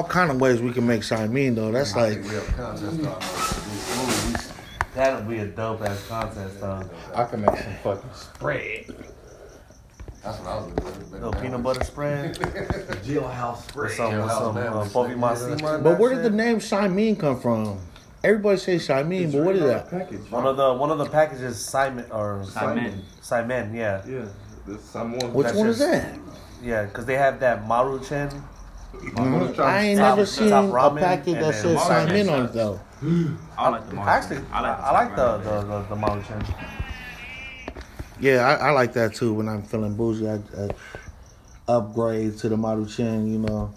All kind of ways we can make Shine Mean, though. That's like... That'll be a dope-ass contest, though. I can make some fucking spread. That's what I was doing. Little peanut butter spread. Jill House spread. But where did the name Shine Mean come from? Everybody says Shine Mean, but what is that? Package, right? One of the packages is Simon. Yeah. Yeah. Which one is that? Yeah, because they have that Maruchan. Mm-hmm. I ain't never seen a package that says Simon on it though. I like the Maruchan. Yeah, I like that too. When I'm feeling bougie, I upgrade to the Maruchan. You know.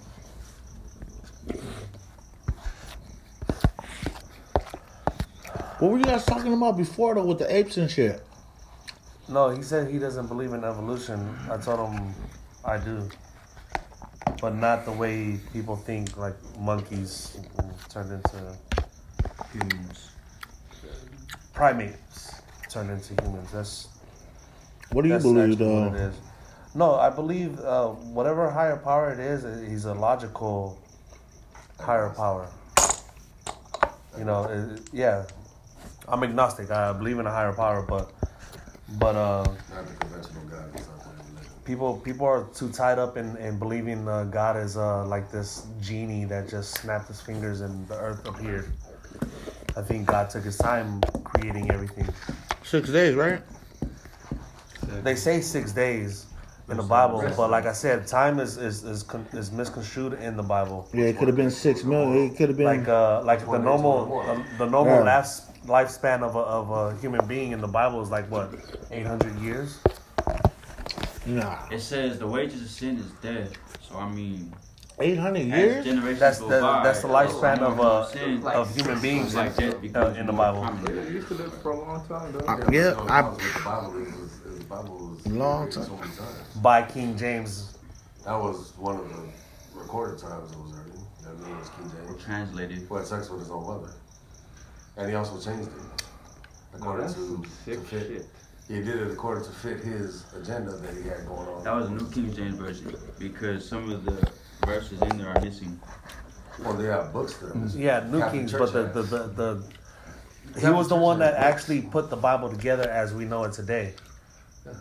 What were you guys talking about before, though, with the apes and shit? No, he said he doesn't believe in evolution. I told him I do. But not the way people think, like monkeys turned into humans. Primates turned into humans. What do you believe, though? No, I believe whatever higher power it is, he's a logical higher power. You know, yeah. I'm agnostic. I believe in a higher power, but people are too tied up in believing God is like this genie that just snapped his fingers and the earth appeared. I think God took his time creating everything. 6 days, right? They say 6 days in the Bible, but like I said, time is misconstrued in the Bible. Yeah, it could have been 6 million. It could have been like the normal lifespan of a human being in the Bible is like what, 800 years? Nah. It says the wages of sin is death. So I mean, 800 years. That's the lifespan of human beings like in the Bible. Yeah, you used to live for a long time. The Bible was long time. By King James. That was one of the recorded times it was written. That means it was King James. Translated. Who had sex with his own mother. And he also changed it according to fit. He did it according to fit his agenda that he had going on. That was a New King James Version because some of the verses in there are missing. Well, they have books that are missing. Yeah, New King Kings, but he was the one that actually put the Bible together as we know it today. Yeah.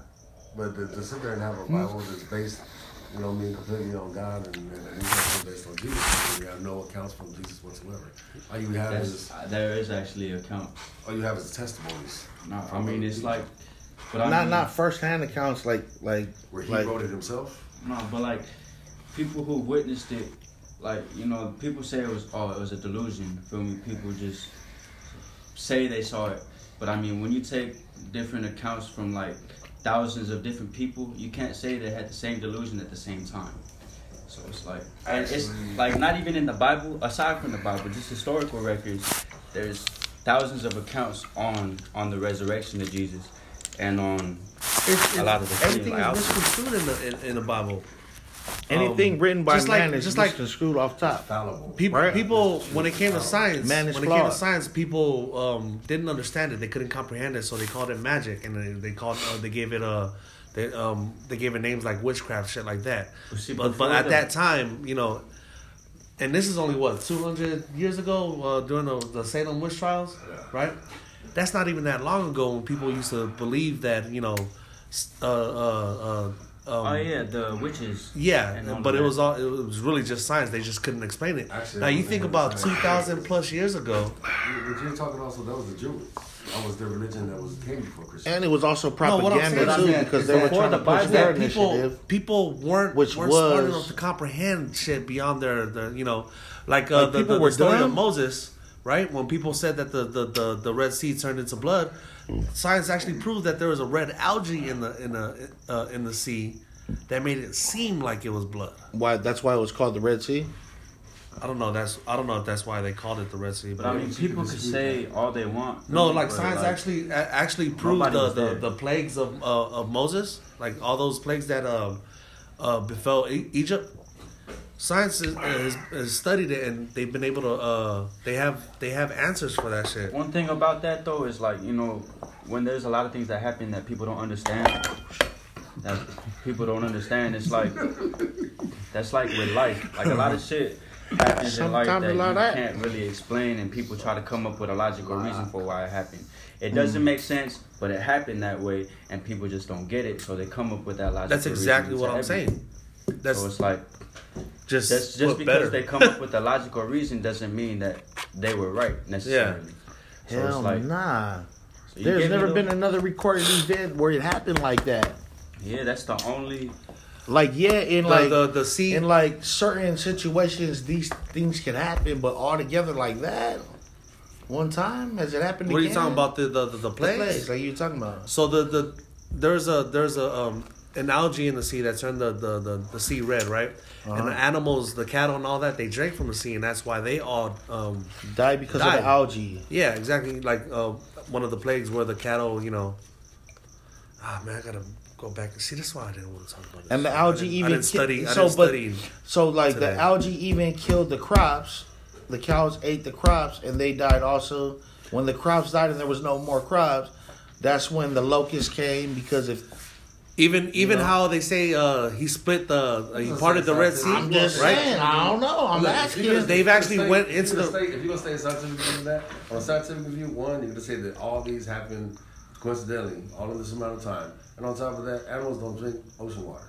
But to sit there and have a Bible that's based, you know, being completely on God and based on Jesus. We have no accounts from Jesus whatsoever. All you have there is actually accounts. All you have is testimonies. No, I mean it's like, but not firsthand accounts like where he wrote it himself. No, but like people who witnessed it, like you know, people say it was a delusion. Feel me? People just say they saw it, but I mean when you take different accounts from like thousands of different people, you can't say they had the same delusion at the same time. So it's like, it's like not even in the Bible, aside from the Bible, just historical records, there's thousands of accounts on the resurrection of Jesus and on a lot of the things. Everything is misconstrued in the Bible. Anything written by man is misconstrued off top. People, when it came to science, people didn't understand it. They couldn't comprehend it, so they called it magic, and they gave it names like witchcraft, shit like that. But at that time, you know, and this is only what 200 years ago during the Salem witch trials, right? That's not even that long ago when people used to believe that, you know. The witches. Yeah, but it was really just science. They just couldn't explain it. Actually, now you think about 2,000 plus years ago. You're talking also that was the Jews. That was their religion that came before Christianity. And it was also propaganda too, because they were trying to push their initiative. People weren't smart enough to comprehend shit beyond their you know, like the story of Moses. Right? When people said that the Red Sea turned into blood, science actually proved that there was a red algae in the sea that made it seem like it was blood. Why? That's why it was called the Red Sea? I don't know. I don't know if that's why they called it the Red Sea. But I mean, people could say all they want. No, like science actually proved the plagues of Moses, like all those plagues that befell Egypt. Science has studied it, and they've been able to. They have answers for that shit. One thing about that though is like, you know, when there's a lot of things that happen that people don't understand. It's like that's like with life. Like a lot of shit happens in life that you can't really explain, and people try to come up with a logical reason for why it happened. It doesn't make sense, but it happened that way, and people just don't get it, so they come up with that logical reason. That's exactly what I'm saying. So it's like, just because they come up with a logical reason doesn't mean that they were right necessarily. Yeah. So it's like, nah. So there's never been another recorded event where it happened like that. Yeah, that's the only. Like, yeah, in like the sea, in like certain situations, these things can happen, but all together like that, one time, has it happened? What again? Are you talking about the plagues? The plagues, like you were talking about. So there's an algae in the sea that turned the sea red, right? Uh-huh. And the animals, the cattle and all that, they drank from the sea, and that's why they all died because of the algae. Yeah, exactly. Like one of the plagues where the cattle, you know. Ah, man, I gotta go back and see. That's why I didn't want to talk about this. And the algae the algae even killed the crops. The cows ate the crops and they died also. When the crops died and there was no more crops, that's when the locusts came because if even how they say he split he parted the Red Sea. I'm just saying, right? I don't know. I'm asking. They've actually went into the. If you're gonna say a scientific view of that, on a scientific view one, you're gonna say that all these happened coincidentally, all in this amount of time. And on top of that, animals don't drink ocean water.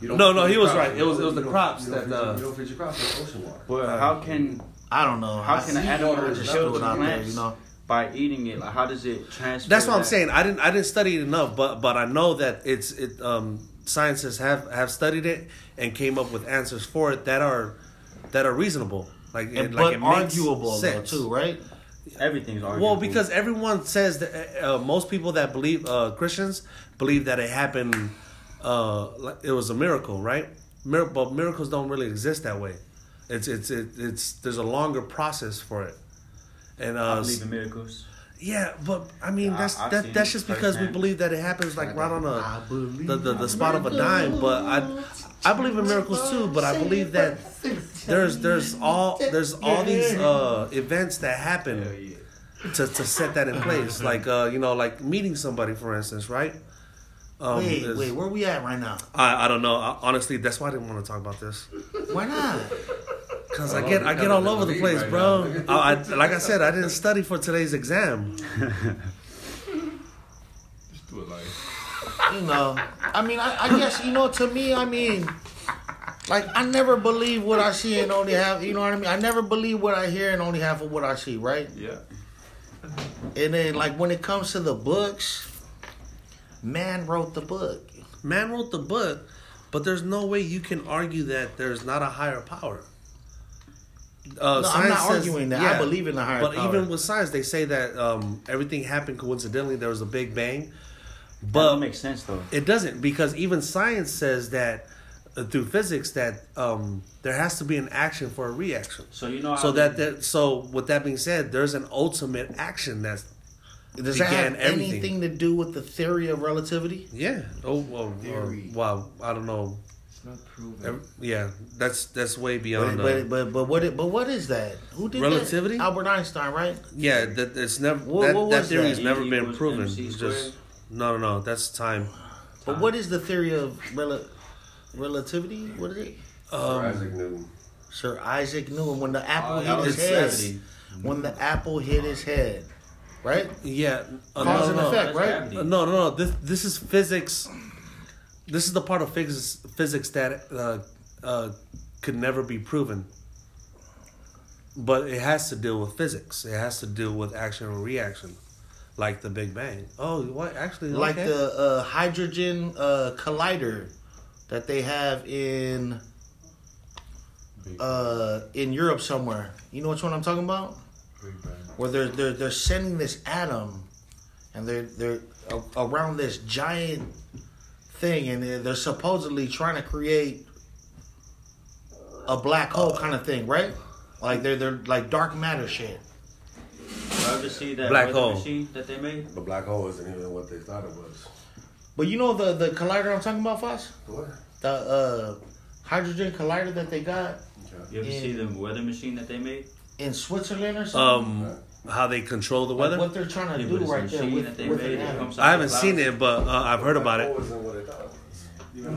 He was right. It was the crops that you don't feed your crops with ocean water. But how can I don't know? How can an animal kill the plants by eating it? Like how does it transfer? That's what I'm saying. I didn't study it enough, but I know that scientists have studied it and came up with answers for it that are reasonable, but arguable though, too, right? Everything's arguable. Well, because everyone says that most people that believe Christians believe that it happened. It was a miracle, right? But miracles don't really exist that way. It's there's a longer process for it. And I believe in miracles. Yeah, but I mean that's just because we believe that it happens like right on the spot of a dime. But I believe in miracles too. But I believe that there's all these events that happen to set that in place. Like like meeting somebody, for instance, right? Wait, where we at right now? I don't know. Honestly, that's why I didn't want to talk about this. Why not? Because I get all over the place, right, bro. Like I said, I didn't study for today's exam. Just do it like. I never believe what I see and only half. You know what I mean? I never believe what I hear and only half of what I see, right? Yeah. And then, when it comes to the books. Man wrote the book. But there's no way you can argue that there's not a higher power. I'm not arguing that. Yeah, I believe in the higher power. But even with science, they say that everything happened coincidentally. There was a big bang. But that doesn't make sense, though. It doesn't, because even science says that through physics that there has to be an action for a reaction. So you know. So with that being said, there's an ultimate action that's. Does that have anything to do with the theory of relativity? Yeah. I don't know. It's not proven. That's way beyond. But what is that? Who did relativity? That? Albert Einstein, right? Yeah, that theory has never been proven. No, that's time. But what is the theory of relativity? What is it? Sir Isaac Newton. When the apple hit his head. Right? Yeah. Cause and effect, right? No. This is physics. This is the part of physics that could never be proven. But it has to deal with physics. It has to deal with action and reaction, like the Big Bang. Oh, what? Actually, like the hydrogen collider that they have in Europe somewhere. You know which one I'm talking about? Where they're sending this atom, and they're around this giant thing, and they're supposedly trying to create a black hole kind of thing, right? Like they're like dark matter shit. I ever see that black hole machine that they made? The black hole isn't even what they thought it was. But you know the collider I'm talking about, Foss? What? The hydrogen collider that they got. Okay. You ever see the weather machine that they made? In Switzerland or something? How they control the weather? What they're trying to do right there. I haven't seen it, but I've heard about it.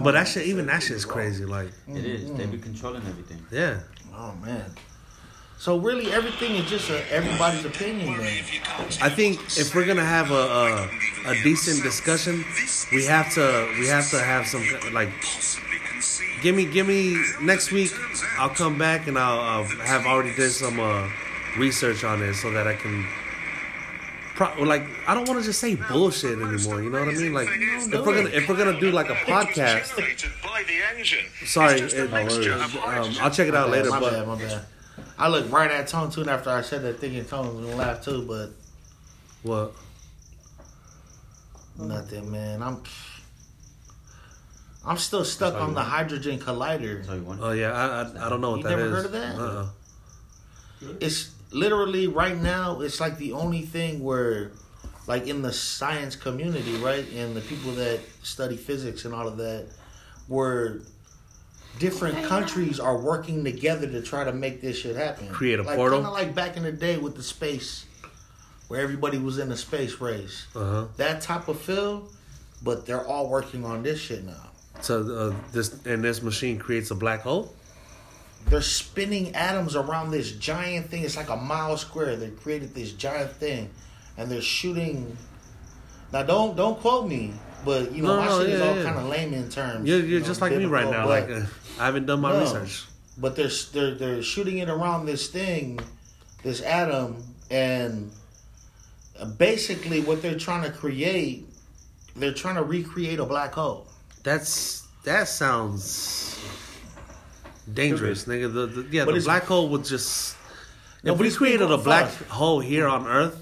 But that shit is crazy. It is. They be controlling everything. Yeah. Oh, man. So really everything is just everybody's opinion, man. I think if we're gonna have a decent discussion, we have to have some, like, give me next week. I'll come back and I'll have already did some research on it so that I can. I don't want to just say bullshit anymore. You know what I mean? Like, if we're gonna do like a podcast. Sorry, I'll check it out later. My bad. I looked right at Tone too, and after I said that thing, and Tone was gonna laugh too, but what? Nothing, man. I'm still stuck on the hydrogen collider. Oh yeah, I don't know what that is. You never heard of that? Uh-uh. It's literally right now. It's like the only thing where, like, in the science community, right, and the people that study physics and all of that, were. Different countries are working together to try to make this shit happen. Create a portal? Kind of like back in the day with the space, where everybody was in a space race. Uh-huh. That type of feel, but they're all working on this shit now. So this machine creates a black hole? They're spinning atoms around this giant thing. It's like a mile square. They created this giant thing, and they're shooting. Now, don't quote me. But, you know, my shit is all kind of lame in terms. You're just like me right now. But, like, I haven't done my research. But they're shooting it around this thing, this atom, and basically what they're trying to create, they're trying to recreate a black hole. That sounds dangerous, nigga. The black hole would just... If we created a black hole here on Earth...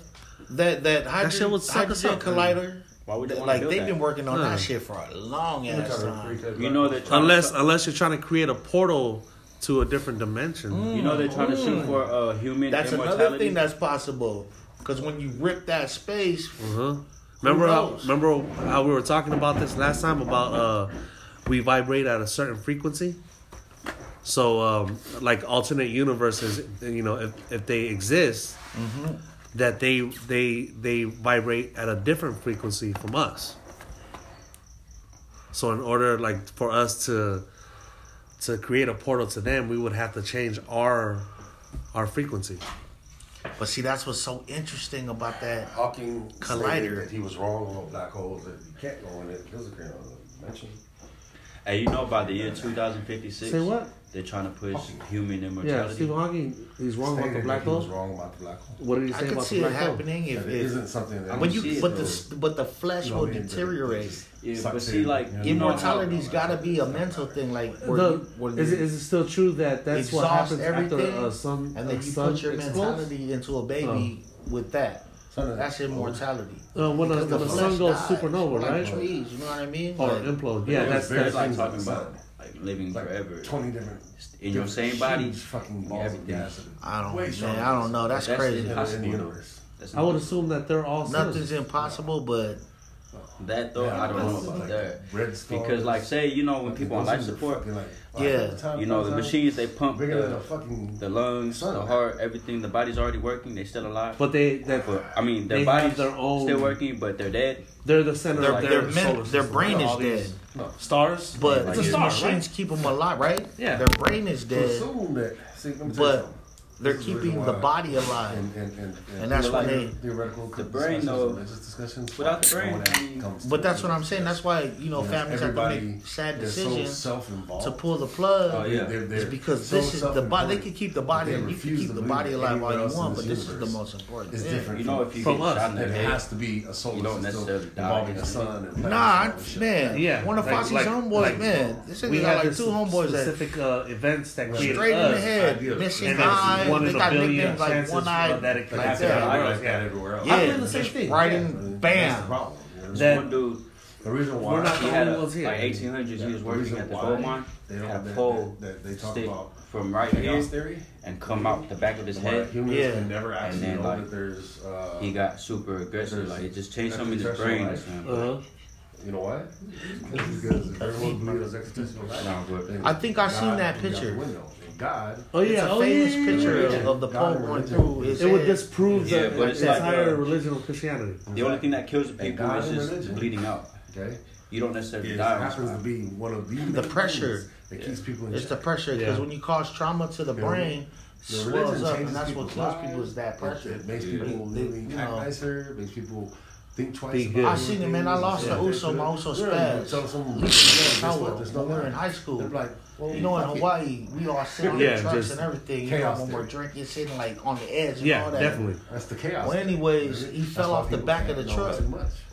That hydrogen collider... Why would they want to do that? They've been working on that shit for a long ass time. You know, unless you're trying to create a portal to a different dimension. You know they're trying to shoot for human immortality. That's another thing that's possible. Because when you rip that space, remember how we were talking about this last time about we vibrate at a certain frequency. So like alternate universes, you know, if they exist. Mm-hmm. That they vibrate at a different frequency from us. So in order, like, for us to create a portal to them, we would have to change our frequency. But see, that's what's so interesting about that Hawking collider. That he was wrong on black holes, that you can't go in it physically on the dimension. Hey, you know, by the year 2056, say what? They're trying to push human immortality. Yeah, Stephen Hawking, he's wrong about the black hole. He was wrong about the black hole. What did he say about the black hole? I can see it happening if it isn't something that. But the flesh will deteriorate. Yeah, but see, like, immortality's got to be a mental thing. Like, is it still true that that's what happens after a sun? And then you put your mentality into a baby with that. That's immortality. When the sun goes supernova, right? Trees, you know what I mean? Or implode. Yeah, that's like talking about like living forever. 20 different in your same body. Fucking everything. I don't know. That's crazy. That's in the universe. I would assume that they're all. Nothing's impossible, but that though I don't know about that. Because, like, say, you know, when people on life support, you know, the machines, they pump the lungs, the heart, everything. The body's already working. They still alive, but their body's still working, but they're dead. They're the center. Their brain is dead. Stars, but the machines keep them alive, right? Yeah, their brain is dead, but they're keeping the body alive, and that's why they. The brain, though, without the brain. But that's what I'm saying. That's why, you know, families have to make sad decisions to pull the plug. Oh yeah, it's because this is the body. They can keep the body, and you can keep the body alive all you want, but this is the most important. It's different. You know, if you from us, it has to be a solar system involving the sun. Nah, man. Yeah, one of Fosse's homeboys, man. This is like two homeboys that specific events that straight in the head, missing eyes. One in a billion chances that it can happen everywhere else. Yeah, I feel the same thing. Right in, bam. That's one dude. The reason why we're not the only ones here. Like 1800s, he was working at the gold mine. They had a pole stick from right here and come out the back of his head. Yeah, and then, like, he got super aggressive. Like, it just changed something in his brain. You know what? I think I seen that picture. God. Oh yeah, it's a famous picture of the Pope going through his head. It would disprove the entire religion of Christianity. The only thing that kills people is just bleeding out. Okay, you don't necessarily die. Happens to be one of the pressure. that keeps people in check. It's the pressure, because when you cause trauma to the brain, the swells up, and that's what kills people is that pressure. It makes people really act nicer, makes people think twice about it. I seen it, man. I lost the Uso, my Uso spaz. When we were in high school, like, you know, in Hawaii, we all sit on the trucks and everything. You know, when we're drinking, sitting like on the edge and all that. Yeah, definitely. That's the chaos. Well, anyways, he fell off the back of the truck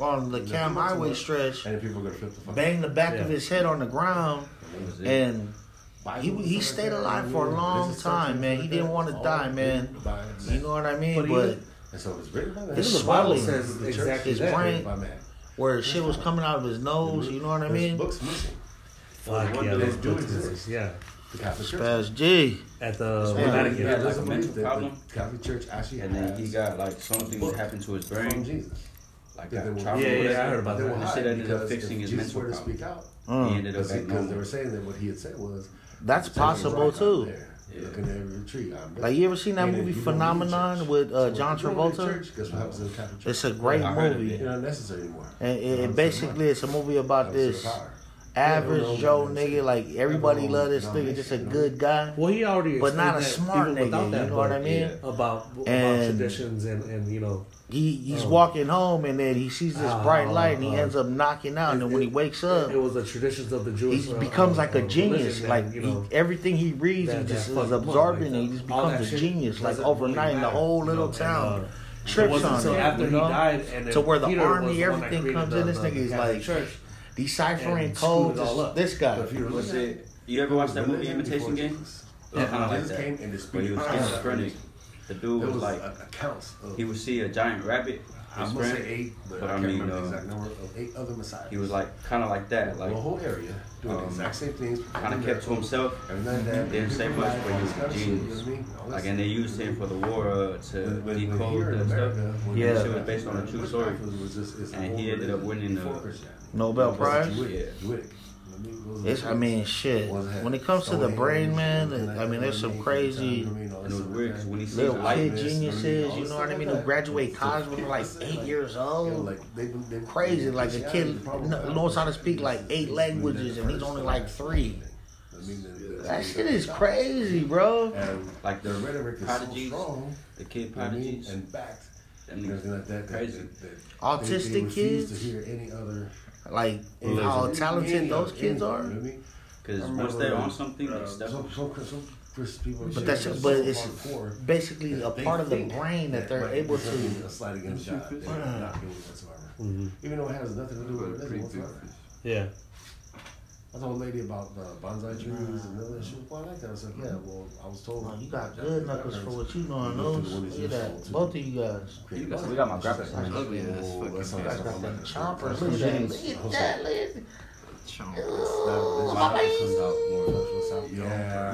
on the Cam Highway stretch, banged the back of his head on the ground, and... He stayed alive for a long time, man. He didn't want to die, man. You know what I mean? But his swelling, his brain, where shit was coming out of his nose. You know what I mean? Fuck yeah, those books. Yeah. Spaz G. At the Catholic Church, actually, and then he got like something that happened to his brain. Like I heard about that. That shit ended up fixing his mental problem. He ended up because they were saying that what he had said was that's possible too. Like, you ever seen that movie Phenomenon with John Travolta? It's a great movie. And it basically it's a movie about this average Joe nigga. Like, everybody love this nigga, just a good guy. Well, he already, but not a smart nigga. You know what I mean? About traditions and you know. He's walking home, and then he sees this bright light, and he ends up knocking out. And then when he wakes up, it was the traditions of the Jewish. He becomes like a genius. Like, and, everything he reads, he just is absorbing, and he just becomes a genius. Like, overnight, the whole little town trips on him. To where the army, everything comes in. This nigga is like deciphering codes. This guy. You ever watch that movie, Imitation Game? Jesus came and disputed. The dude was like, he would see a giant rabbit. I'm going to say eight, but I mean, the exact number of eight other messiahs. He was like, kind of like that. Like, the whole area doing the exact same things. Kind of kept to himself. Didn't say much, but he was a genius. Like, and they used him for the war to decode and stuff. Yeah. That shit was based on a true story. And he ended up winning the Nobel Prize? Yeah. When it comes to the brain, man, I mean, there's some crazy little kid geniuses, you know what I mean, who graduate college when they're like 8 years old. They're crazy, like a kid knows how to speak like 8 languages and he's only like 3. That shit is crazy, bro. Like the rhetoric prodigies, the kid prodigies, and facts. Crazy. Autistic kids. Like, how talented those kids are. Because once they're on something, they step up. But it's basically a part of the brain that they're able to. Even though it has nothing to do with it. Yeah. I told a lady about the bonsai trees and all that shit. Well, I like that. I was like, I was told. You got good knuckles for what you know on those. Look at that. Both of you guys. We got my grandpa's ugly ass. Chompers. Look at that, listen.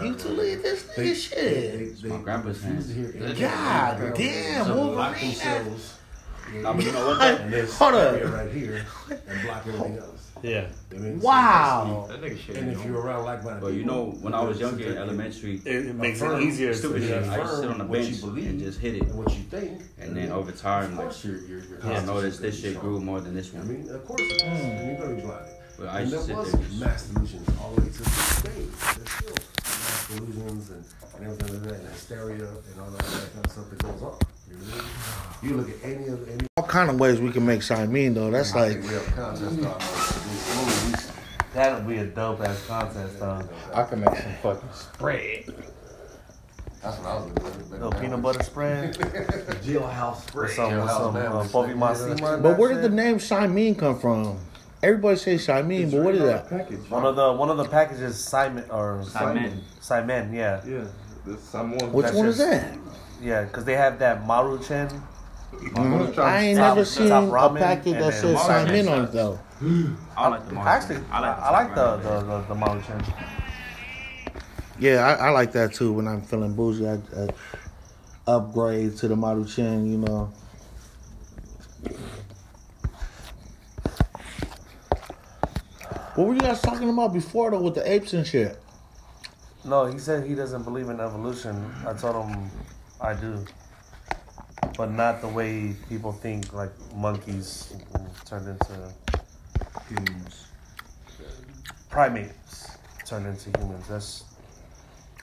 You two look at this nigga shit. My grandpa's hands. God damn, Wolverine. Hold up. Right here and block everything else. Yeah. Wow. That nigga shit. And if you're around like that. But you know, when I was younger in elementary, it makes it easier. Stupid shit. I just sit on the bench and just hit it. What you think? And then over time, like, I noticed this shit grew more than this one. I mean, of course. You're gonna be blind. But I used to sit there. Mass delusions all the way to this day. There's still mass delusions and everything like that, and hysteria and all that kind of stuff that goes on. You look at any all kind of ways we can make Shimeen though. That's like that'll be a dope ass contest though. I can make some fucking spread. That's what I was looking at. Peanut butter spread, jailhouse spread, something. But where did the name Shimeen come from? Everybody says Shimeen, but what is that? One of the packages, Simon, yeah. Yeah. Which one is that? Yeah, because they have that Maruchan. I ain't never seen a packet that says Simon on it, though. I like the Maruchan. Actually, I like the Maruchan. Yeah, I like that, too. When I'm feeling bougie, I upgrade to the Maruchan, you know. What were you guys talking about before, though, with the apes and shit? No, he said he doesn't believe in evolution. I told him... I do, but not the way people think. Like monkeys turned into humans, primates. turn into humans.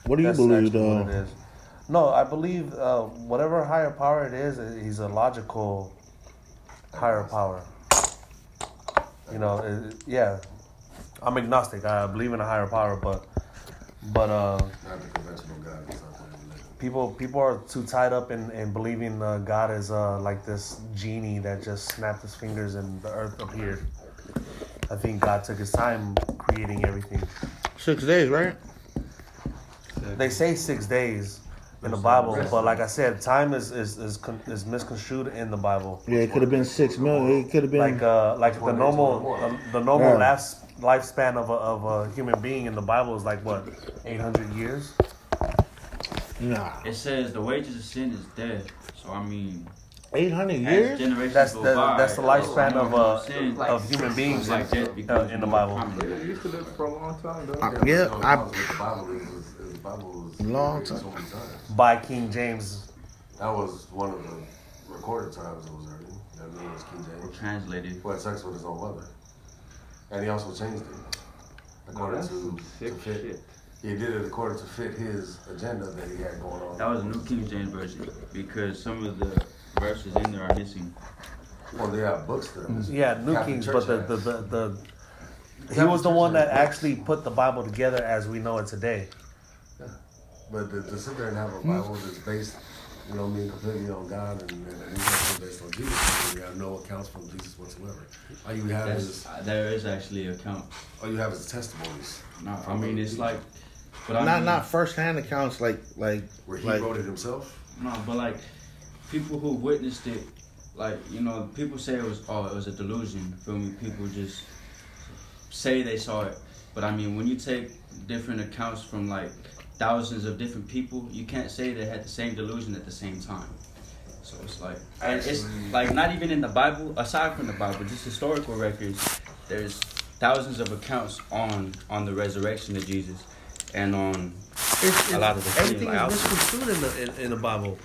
What do you believe, though? It is. No, I believe whatever higher power it is, he's a logical higher power. You know, I'm agnostic. I believe in a higher power, but people are too tied up in believing God is like this genie that just snapped his fingers and the earth appeared. I think God took his time creating everything. 6 days, right? They say 6 days in the Bible, but like I said, time is misconstrued in the Bible. Yeah, it could have been 6 million. It could have been like the normal lifespan of a human being in the Bible is like what, 800 years? Nah. It says the wages of sin is death. So I mean, 800 years. That's the lifespan of human beings in the Bible. They used to live for a long time. The Bible was long time. By King James. That was one of the recorded times it was written. That name was King James. Translated. Who had sex with his own mother, and he also changed it according to fit. He did it according to fit his agenda that he had going on. That was a New King James Version because some of the verses in there are missing. Well, they have books that are missing. Yeah, New Catholic Kings, Church but the he was the one that actually put the Bible together as we know it today. Yeah. But to sit there and have a Bible that's based, you know, completely on God and based on Jesus, you have no accounts from Jesus whatsoever. All you have there is actually accounts. All you have is testimonies. No, I mean it's like. But not first-hand accounts like where he wrote it himself. No, but like people who witnessed it, like you know, people say it was a delusion. Feel me? People just say they saw it, but I mean, when you take different accounts from like thousands of different people, you can't say they had the same delusion at the same time. So it's like, and it's like not even in the Bible. Aside from the Bible, just historical records. There's thousands of accounts on the resurrection of Jesus. And on a lot of the everything is misconstrued in the Bible.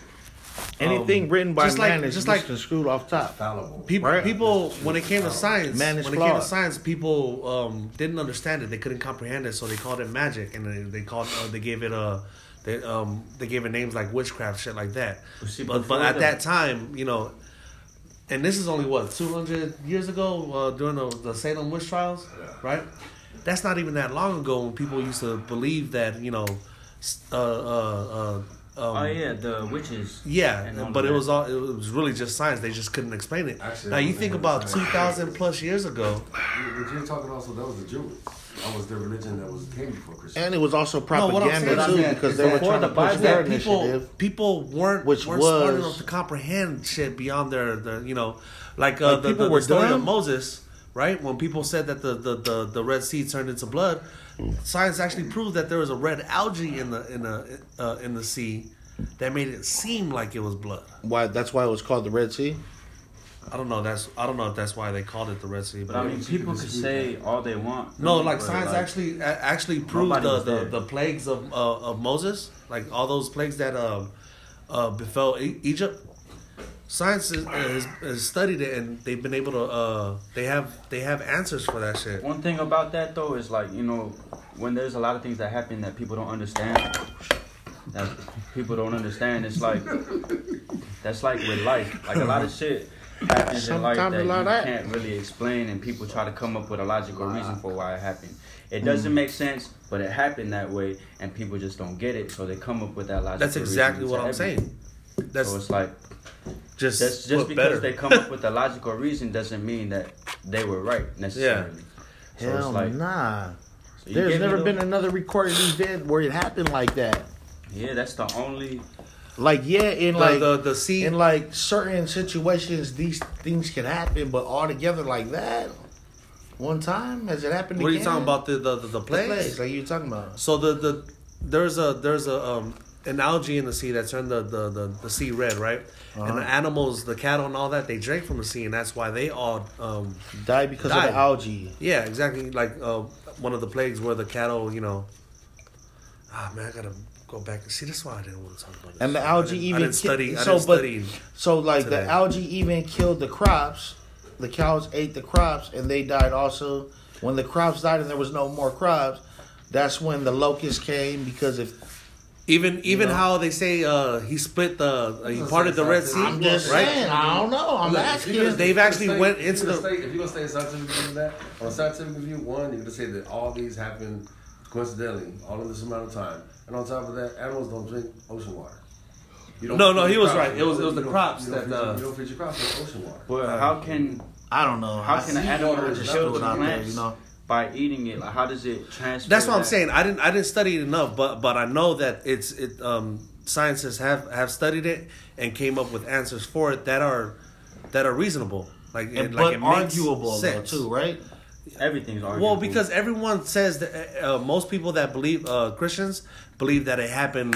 Anything written by man is misconstrued off top. People, when it came to science, people didn't understand it. They couldn't comprehend it, so they called it magic, and they gave it names like witchcraft, shit like that. But at that time, you know, and this is only 200 years ago during the Salem witch trials, right? That's not even that long ago when people used to believe that, you know, the witches. Yeah, but it was really just science. They just couldn't explain it. Actually, now you think about 2,000 plus years ago. But you're talking also, that was the Jews. That was the religion that came before Christianity. And it was also propaganda because they were trying to push their initiative. People weren't smart enough to comprehend shit beyond their you know, like the story of Moses. Right? When people said that the Red Sea turned into blood, science actually proved that there was a red algae in the sea that made it seem like it was blood. Why? That's why it was called the Red Sea? I don't know. I don't know if that's why they called it the Red Sea. But I mean, people could say all they want. No, like science actually proved the plagues of Moses, like all those plagues that befell Egypt. Science has studied it, and they've been able to. They have answers for that shit. One thing about that though is like, you know, when there's a lot of things that happen that people don't understand. It's like that's like with life. Like a lot of shit happens in life that you can't really explain, and people try to come up with a logical reason for why it happened. It doesn't make sense, but it happened that way, and people just don't get it, so they come up with that logical reason. That's exactly what I'm saying. So it's like. Just because they come up with a logical reason doesn't mean that they were right necessarily. Yeah. So it's like, nah. So there's never been another recorded event where it happened like that. Yeah, that's the only. Like the sea. In like certain situations, these things can happen, but all together like that. One time has it happened? What again? Are you talking about the plagues? Like you were talking about? So there's an algae in the sea that turned the sea red, right? Uh-huh. And the animals, the cattle and all that, they drank from the sea, and that's why they all died because of the algae. Yeah, exactly. Like one of the plagues where the cattle, you know. Ah, man, I gotta go back and see. That's why I didn't want to talk about this. And the algae the algae even killed the crops. The cows ate the crops, and they died also. When the crops died, and there was no more crops. That's when the locusts came, because even how they say he split the he parted the Red Sea. I'm just saying, I don't know. I'm asking. Because they've actually went into the. If you're gonna say a scientific view of that, on a scientific view, one, you're gonna say that all these happened coincidentally, all in this amount of time, and on top of that, animals don't drink ocean water. No, he was right. It was the crops that you don't feed your crops in ocean water. But how can I don't know? How can an animal just kill the plants? By eating it, like, how does it transfer? That's what I'm saying. I didn't study it enough, but I know that scientists have studied it and came up with answers for it that are reasonable, it arguable sense. Though, too, right? Everything's arguable. Well, because everyone says that most people that believe Christians believe that it happened,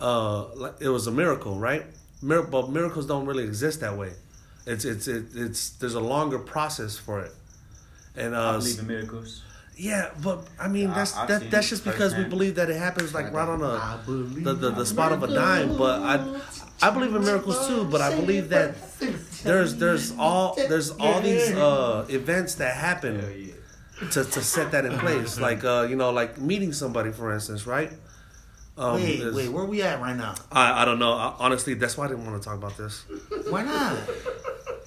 it was a miracle, right? But miracles don't really exist that way. It's there's a longer process for it. And, I believe in miracles. Yeah, but I mean that's just because we believe that it happens right on the spot of a dime. But I believe in miracles too. But I believe that there's all these events that happen to set that in place. Like meeting somebody, for instance, right? Wait, where we at right now? I don't know. Honestly, that's why I didn't want to talk about this. Why not?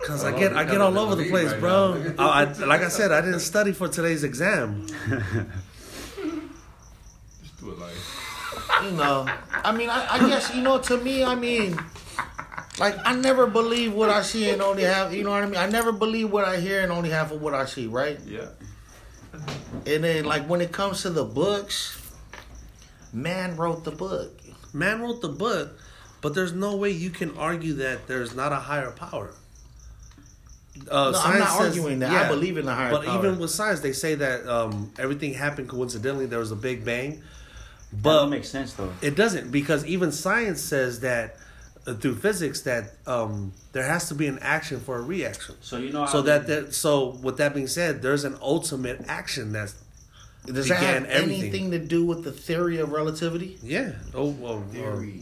Because I get all over the place, right, bro. Like I said, I didn't study for today's exam. Just do it like... I guess, to me, I never believe what I see and only half, you know what I mean? I never believe what I hear and only half of what I see, right? Yeah. And then, when it comes to the books, man wrote the book. Man wrote the book, but there's no way you can argue that there's not a higher power. I'm not arguing that. Yeah, I believe in the higher power. But even with science, they say that everything happened coincidentally. There was a big bang. But that doesn't make sense, though. It doesn't, because even science says that through physics that there has to be an action for a reaction. So with that being said, there's an ultimate action that's. Does that have anything to do with the theory of relativity? Yeah. Oh,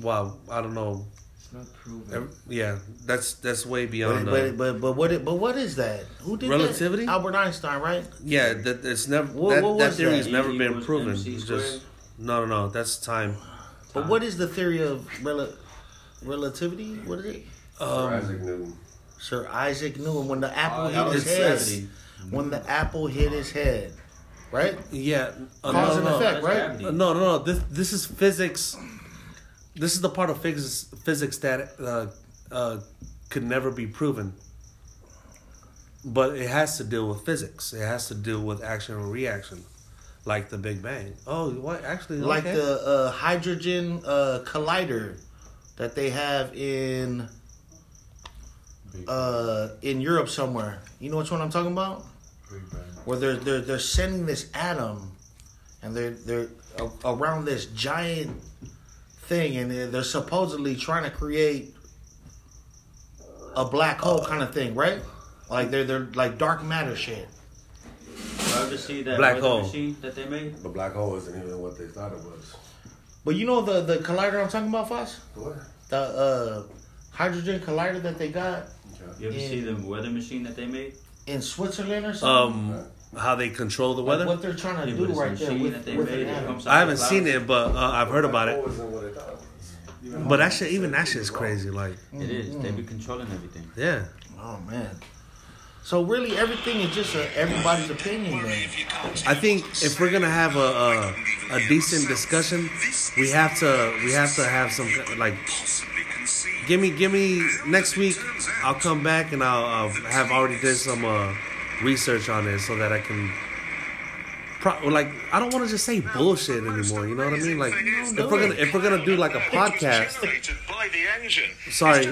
well, I don't know. Not proven. Yeah, that's way beyond. But what is that? Who did relativity? That? Albert Einstein, right? Yeah, that theory has never been proven. It's just no, that's time. But what is the theory of relativity? What is it? Sir Isaac Newton. When the apple hit his head. When the apple hit his head, right? Yeah. Cause and effect, right? No. This is physics. This is the part of physics that could never be proven. But it has to deal with physics. It has to deal with action and reaction, like the Big Bang. Oh, what? Actually, like the hydrogen collider that they have in Europe somewhere. You know which one I'm talking about? Big Bang. Where they're sending this atom, and they're around this giant thing, and they're supposedly trying to create a black hole kind of thing, right? Like they're like dark matter shit. I ever see that black hole machine that they made? The black hole isn't even what they thought it was. But you know the collider I'm talking about, Foss? What? The hydrogen collider that they got. Okay. You ever see the weather machine that they made in Switzerland or something? How they control the weather? What they're trying to do right there with it. I haven't seen it, but I've heard about it. But that shit, even that shit is crazy. Like it is. They be controlling everything. Yeah. Oh man. So really, everything is just everybody's opinion, man. I think if we're gonna have a decent discussion, we have to have some like. Give me next week. I'll come back and I'll have already did some. Research on it so that I can I don't want to just say bullshit anymore, you know what I mean? Like if we're gonna do like a podcast, sorry,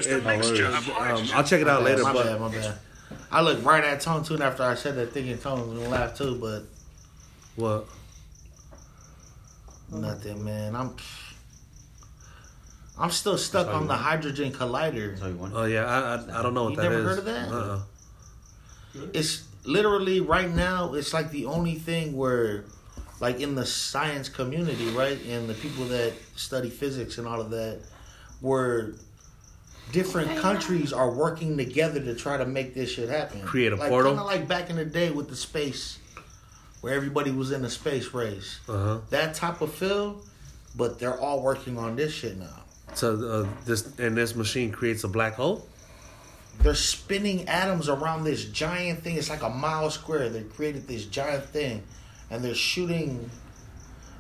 I'll check it out later. My bad. I looked right at Tone too, and after I said that thing, and Tone was gonna laugh too, but what? Nothing, man. I'm still stuck on the hydrogen collider. Oh yeah, I don't know what that is. You never heard of that? Uh-uh. It's literally right now. It's like the only thing where, like in the science community, right, and the people that study physics and all of that, where different countries are working together to try to make this shit happen. Create a portal, kind of like back in the day with the space, where everybody was in a space race. Uh-huh. That type of feel, but they're all working on this shit now. So this machine creates a black hole? They're spinning atoms around this giant thing. It's like a mile square. They created this giant thing, and they're shooting.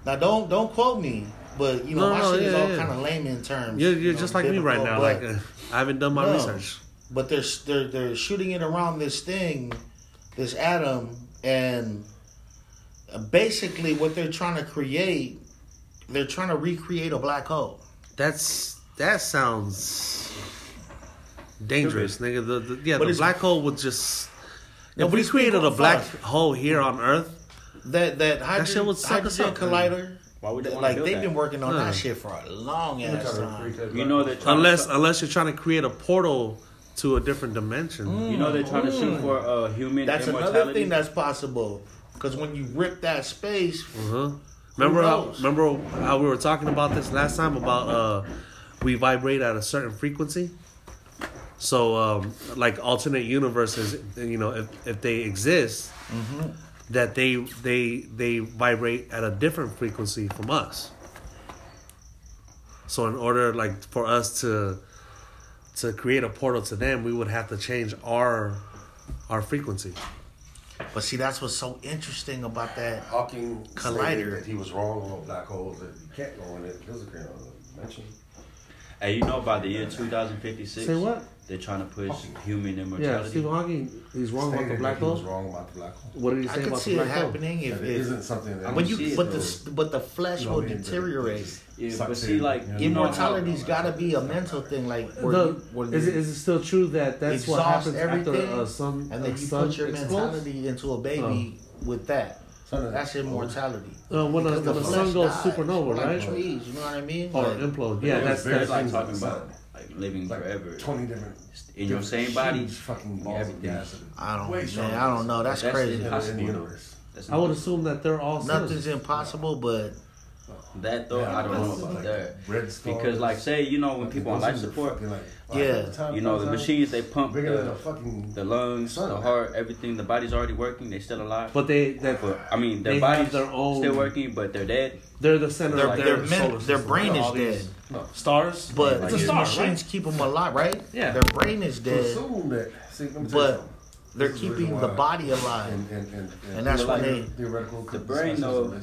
Now, don't quote me, but you know my shit is all kind of layman terms. You're just like me right now. But, like I haven't done my research. But they're shooting it around this thing, this atom, and basically what they're trying to create, they're trying to recreate a black hole. That sounds dangerous, nigga. The black hole would just... If we created a black hole here on Earth... That hydrogen collider... Why would they like, they've been working on that shit for a long ass time. You know they're unless you're trying to create a portal to a different dimension. You know they're trying to shoot for human immortality. That's another thing that's possible. Because when you rip that space... Uh-huh. Remember how we were talking about this last time about we vibrate at a certain frequency? So, like alternate universes, you know, if they exist, mm-hmm. that they vibrate at a different frequency from us. So, in order, like, for us to create a portal to them, we would have to change our frequency. But see, that's what's so interesting about that Hawking collider. That he was wrong on black holes. That you can't go in it because of the dimension. Hey, you know by the year 2056? Say what? They're trying to push human immortality. Yeah, Stephen Hawking, he's wrong about the black hole. He was wrong about the black hole. What did he say about the black hole? I could see it happening if it isn't something that... But the flesh will deteriorate. Yeah, but see, like... Immortality's got to be a mental thing. Like, is it still true that's what happens after a sun? And then you put your mentality into a baby with that. That's immortality. When the sun goes supernova, right? Trees, you know what I mean? Or implode. Yeah, that's like talking about living forever. 20 different in your same body, fucking everything. I don't know. That's crazy. I would assume that they're all nothing's impossible, but that though I don't know about that. Because like say you know when people on life support, you know the machines they pump the lungs, the heart, everything. The body's already working. They still alive. But their body's still working, but they're dead. They're the center of their brain is dead. No. Stars, but like the machines keep them alive, right? Yeah, their brain is dead. But they're keeping the body alive, and that's why they the brain though.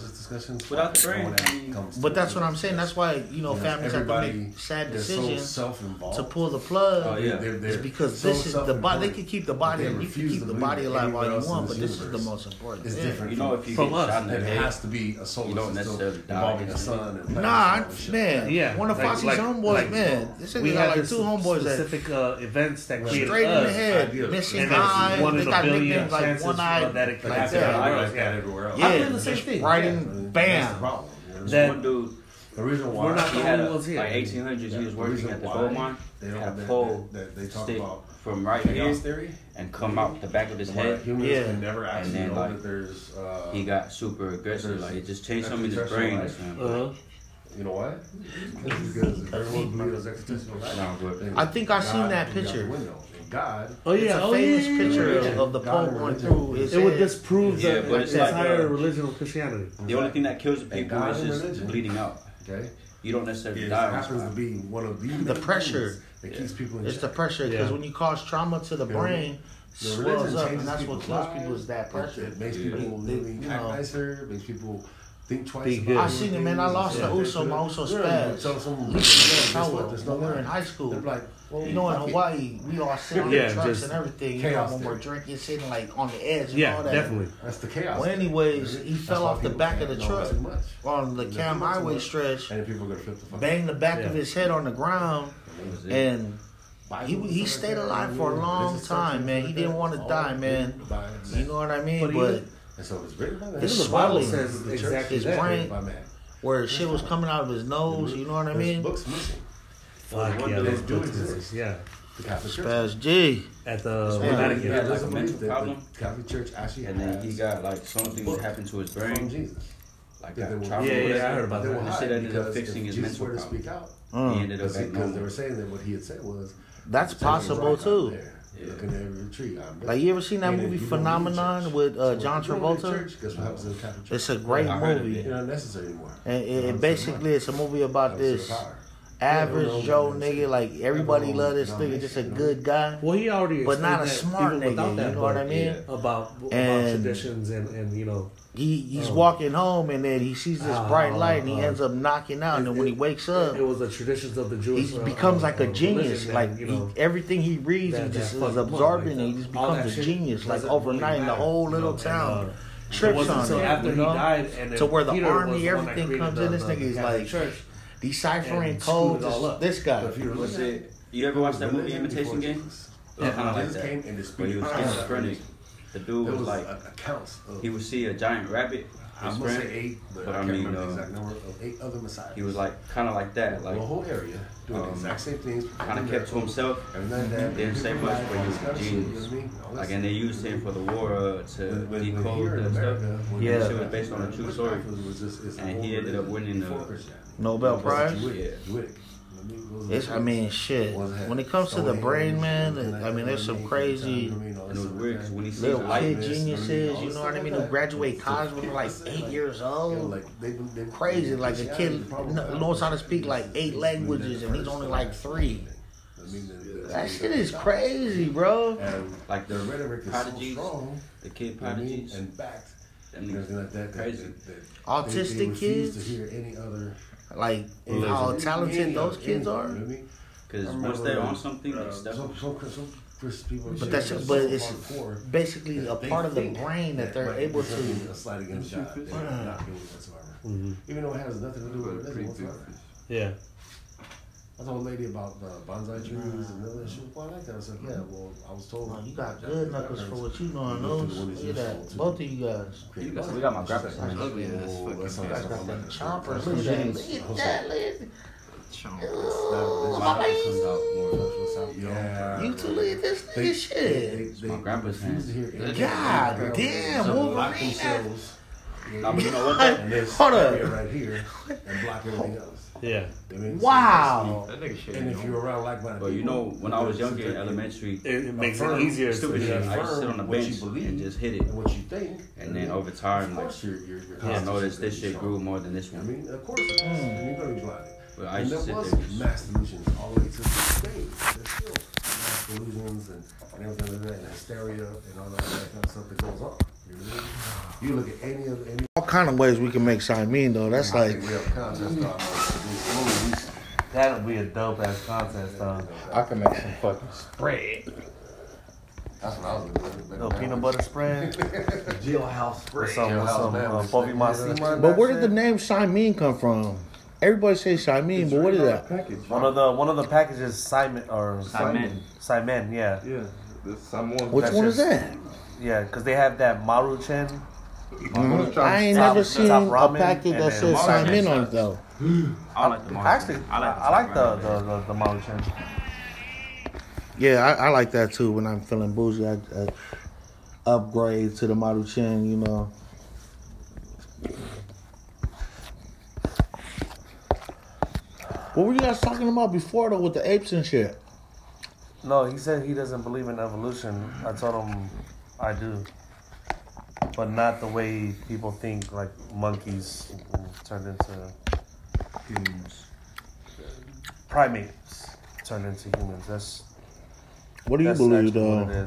Without the brain, but that's what I'm saying. That's why families have to make sad decisions to pull the plug. Oh yeah, it's because this is the body. They can keep the body, and you can keep the body alive all you want, but this is the most important. It's different. You know, if you from us, it has to be a soul. You don't necessarily involving a son. Nah, man. Yeah, one of Foxy's homeboys, man. This is like two homeboys that specific events that straight in the head, missing eyes. One in a billion chances that it could happen everywhere else. Yeah, I feel the same thing. Right in, bam. That's the problem. That one dude, the reason why he had a, like 1800s, he was working at the gold mine. They had a pole stick from right here and come out the back of his head. Yeah, never actually and then like he got super aggressive. Like it just changed something in his brain. You know what? I think I seen that picture. God. Oh yeah, it's a famous picture of the Pope going through his head. Would disprove the entire religion of Christianity. The only thing that kills the people is just bleeding out. Okay, you don't necessarily die. It happens to be one of the pressure that keeps people in the pressure because when you cause trauma to the brain, it swells up, and that's what kills people is that pressure. It makes people really act nicer. Makes people think twice. I seen it, man. I lost the Uso. My Uso spazzed. When we were in high school. You know, in Hawaii, we all sit on the trucks and everything. You know, when we're drinking, sitting like on the edge and all that. Yeah, definitely. That's the chaos. Well, anyways, he fell off the back of the truck on the Cam Highway stretch. And people gonna flip the fuck. Banged the back of his head on the ground, and he stayed alive for a long time, man. He didn't want to die, man. You know what I mean? But the Bible says exactly his brain, where shit was coming out of his nose. You know what I mean? Fuck yeah, let's do this. Yeah. Spaz G. At the Vatican. Yeah, that's a mental problem. The Catholic Church actually and then he got like something that happened to his brain. Jesus. Like that. Yeah, I heard about that. That shit ended up fixing his mental problem. He ended up because they were saying that what he had said was. That's possible too. Looking at every tree. Like, you ever seen that movie Phenomenon with John Travolta? It's a great movie. It's not necessary anymore. And it basically, it's a movie about this average Joe nigga. Like, everybody love this nigga, just a good guy. Well, he already, but not a smart nigga. You know what I mean? About traditions and you know. He's walking home and then he sees this bright light and he ends up knocking out. And when he wakes up, it was the traditions of the Jewish. He becomes like a genius. Like that, everything he reads, he just is absorbing. He just becomes a genius. Like overnight, and the whole little town trips on him. After he died, and to where the army, everything comes in. This nigga is like deciphering codes. This guy. You ever watch that movie Imitation Game? I kind of like that. When he was schizophrenic. The dude was like, he would see a giant rabbit. I'm going to say eight, but I mean, the exact number of eight other messiahs. He was like, kind of like that. Like, the whole area doing the exact same things. Kind of kept to himself. Didn't say much, but he was a genius. Like, and they used him for the war to decode and stuff. Yeah. That shit was based on a true story. And he ended up winning the Nobel Prize? Yeah. Shit. When it comes to the brain, man, there's some crazy little kid geniuses, you know what I mean, who graduate college when they're like 8 years old. They're crazy. Like a kid knows how to speak like 8 languages and he's only like 3. That shit is crazy, bro. Like the rhetoric is so strong. The kid prodigies. And facts. Crazy. Autistic kids. To hear any other. Like how talented those kids are, because once they're on something, they step. But it's basically a part of the brain that they're able to. Even though it has nothing to do with it. Yeah. I told a lady about bonsai trees and all that shit. Well, I like that. I was like, yeah. Well, I was told. You got good knuckles for what you know on those. Look at that, both of you guys. We got my graphics. Look at this fucking chopper. Look at that. You two look at this nigga shit. My grandpa's hands. God damn, Wolverine. You know what? Hold up. Right here and block everything else. Yeah. Wow. That nigga shit. And if you're around like-minded, but you know, when I was younger in elementary, it makes it easier. Stupid shit. I just sit on the bench and just hit it. What you think? And then over time, like, I noticed this shit grew more than this one. I mean, of course, you're gonna be blinded. But I used to sit there. Mass delusions all the way to the stage. There's still mass delusions and everything like that, and hysteria and all that kind of stuff that goes on. You look at any all kind of ways we can make Shymeen though. That's like that'll be a dope ass contest though. I can make some fucking spread. That's what I was doing. No peanut butter spread. Jailhouse spread. But where did the name Shymeen come from? Everybody says Shymeen, but what is that? Package, one of the packages, Simon. Yeah. Yeah. Which one is that? Yeah, because they have that Maruchan. I ain't never seen a packet that says Simon on it, though. I like the Maruchan. Actually, I like the Maruchan. Yeah, I like that, too. When I'm feeling bougie, I upgrade to the Maruchan, you know. What were you guys talking about before, though, with the apes and shit? No, he said he doesn't believe in evolution. I told him... I do, but not the way people think. Like monkeys turned into humans, primates turned into humans. That's what do you believe, though?